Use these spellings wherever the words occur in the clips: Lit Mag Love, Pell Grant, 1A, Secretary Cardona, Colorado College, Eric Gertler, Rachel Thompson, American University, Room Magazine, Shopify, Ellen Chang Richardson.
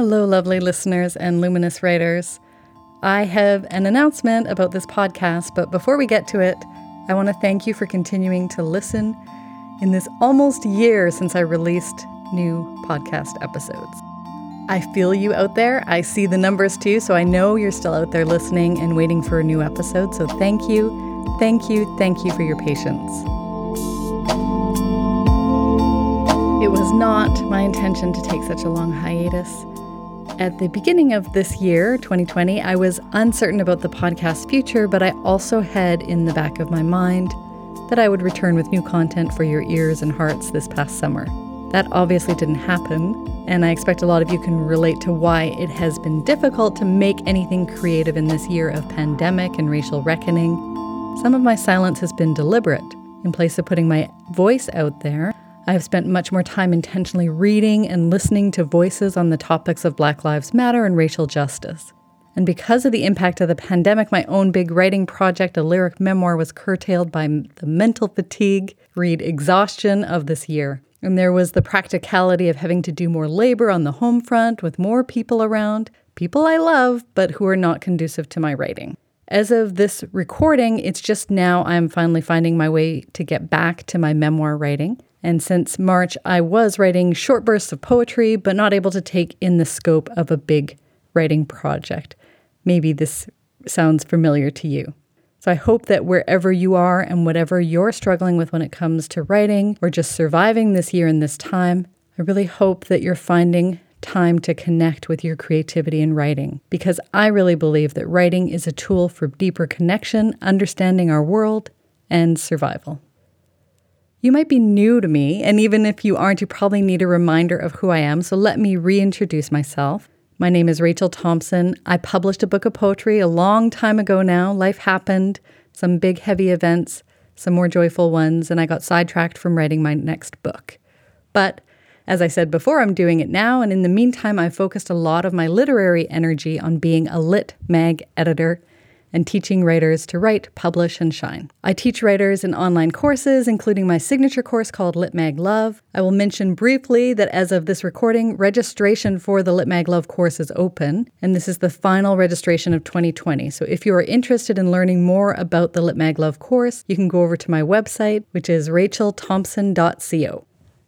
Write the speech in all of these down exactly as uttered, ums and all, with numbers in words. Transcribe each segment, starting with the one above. Hello, lovely listeners and luminous writers. I have an announcement about this podcast, but before we get to it, I want to thank you for continuing to listen in this almost year since I released new podcast episodes. I feel you out there. I see the numbers too, so I know you're still out there listening and waiting for a new episode. So thank you, thank you, thank you for your patience. It was not my intention to take such a long hiatus. At the beginning of this year, twenty twenty, I was uncertain about the podcast's future, but I also had in the back of my mind that I would return with new content for your ears and hearts this past summer. That obviously didn't happen, and I expect a lot of you can relate to why it has been difficult to make anything creative in this year of pandemic and racial reckoning. Some of my silence has been deliberate. In place of putting my voice out there, I've spent much more time intentionally reading and listening to voices on the topics of Black Lives Matter and racial justice. And because of the impact of the pandemic, my own big writing project, a lyric memoir, was curtailed by the mental fatigue, read exhaustion of this year. And there was the practicality of having to do more labor on the home front with more people around, people I love, but who are not conducive to my writing. As of this recording, it's just now I'm finally finding my way to get back to my memoir writing. And since March, I was writing short bursts of poetry, but not able to take in the scope of a big writing project. Maybe this sounds familiar to you. So I hope that wherever you are and whatever you're struggling with when it comes to writing or just surviving this year and this time, I really hope that you're finding time to connect with your creativity in writing, because I really believe that writing is a tool for deeper connection, understanding our world, and survival. You might be new to me, and even if you aren't, you probably need a reminder of who I am, so let me reintroduce myself. My name is Rachel Thompson. I published a book of poetry a long time ago now. Life happened, some big heavy events, some more joyful ones, and I got sidetracked from writing my next book. But as I said before, I'm doing it now, and in the meantime, I focused a lot of my literary energy on being a Lit Mag editor and teaching writers to write, publish, and shine. I teach writers in online courses, including my signature course called Lit Mag Love. I will mention briefly that as of this recording, registration for the Lit Mag Love course is open, and this is the final registration of twenty twenty. So if you are interested in learning more about the Lit Mag Love course, you can go over to my website, which is rachel thompson dot co.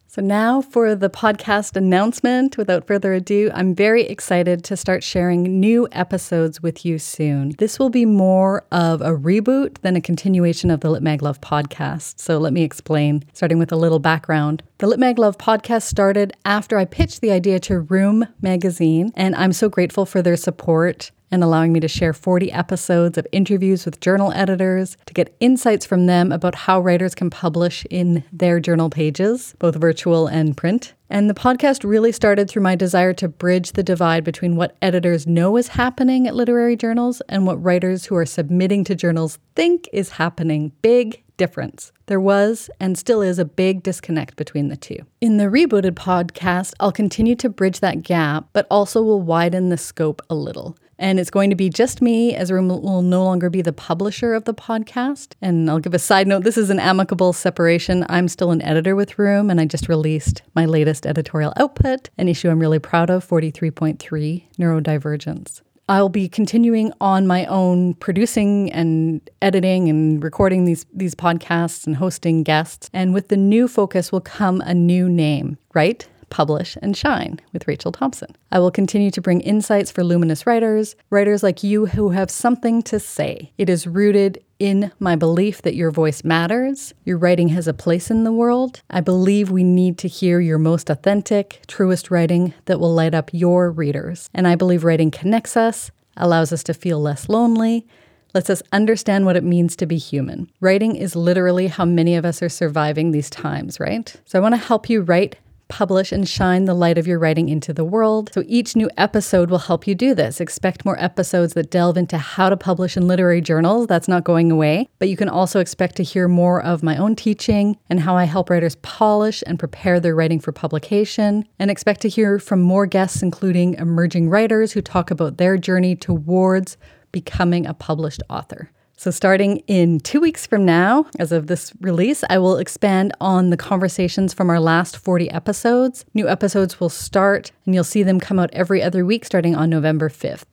So now for the podcast announcement. Without further ado, I'm very excited to start sharing new episodes with you soon. This will be more of a reboot than a continuation of the Lit Mag Love podcast. So let me explain, starting with a little background. The Lit Mag Love podcast started after I pitched the idea to Room Magazine, and I'm so grateful for their support and allowing me to share forty episodes of interviews with journal editors to get insights from them about how writers can publish in their journal pages, both virtual and print. And the podcast really started through my desire to bridge the divide between what editors know is happening at literary journals and what writers who are submitting to journals think is happening. Big difference. There was and still is a big disconnect between the two. In the rebooted podcast, I'll continue to bridge that gap, but also will widen the scope a little. And it's going to be just me, as Room will no longer be the publisher of the podcast. And I'll give a side note, this is an amicable separation. I'm still an editor with Room, and I just released my latest editorial output, an issue I'm really proud of, forty-three point three, Neurodivergence. I'll be continuing on my own producing and editing and recording these, these podcasts and hosting guests. And with the new focus will come a new name, right? Publish and Shine with Rachel Thompson. I will continue to bring insights for luminous writers, writers like you who have something to say. It is rooted in my belief that your voice matters, your writing has a place in the world. I believe we need to hear your most authentic, truest writing that will light up your readers. And I believe writing connects us, allows us to feel less lonely, lets us understand what it means to be human. Writing is literally how many of us are surviving these times, right? So I want to help you write, publish, and shine the light of your writing into the world. So each new episode will help you do this. Expect more episodes that delve into how to publish in literary journals. That's not going away. But you can also expect to hear more of my own teaching and how I help writers polish and prepare their writing for publication. And expect to hear from more guests, including emerging writers who talk about their journey towards becoming a published author. So starting in two weeks from now, as of this release, I will expand on the conversations from our last forty episodes. New episodes will start, and you'll see them come out every other week starting on November fifth.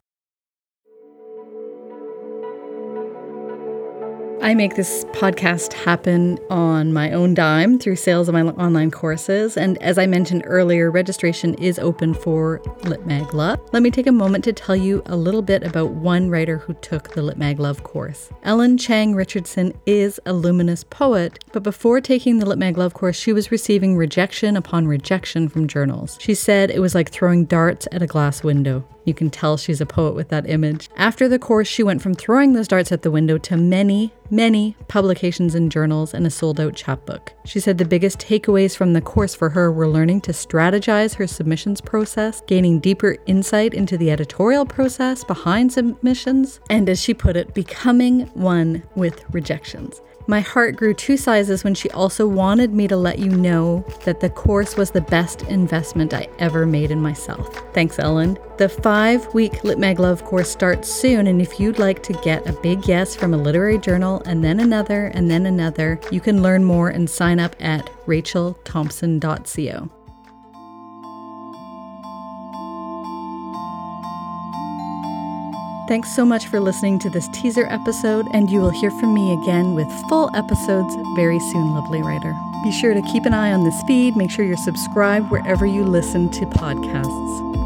I make this podcast happen on my own dime through sales of my online courses. And as I mentioned earlier, registration is open for Lit Mag Love. Let me take a moment to tell you a little bit about one writer who took the Lit Mag Love course. Ellen Chang Richardson is a luminous poet, but before taking the Lit Mag Love course, she was receiving rejection upon rejection from journals. She said it was like throwing darts at a glass window. You can tell she's a poet with that image. After the course, she went from throwing those darts at the window to many, many publications and journals and a sold-out chapbook. She said the biggest takeaways from the course for her were learning to strategize her submissions process, gaining deeper insight into the editorial process behind submissions, and as she put it, becoming one with rejections. My heart grew two sizes when she also wanted me to let you know that the course was the best investment I ever made in myself. Thanks, Ellen. The five-week Lit Mag Love course starts soon, and if you'd like to get a big yes from a literary journal and then another and then another, you can learn more and sign up at rachel thompson dot co. Thanks so much for listening to this teaser episode, and you will hear from me again with full episodes very soon, lovely writer. Be sure to keep an eye on this feed. Make sure you're subscribed wherever you listen to podcasts.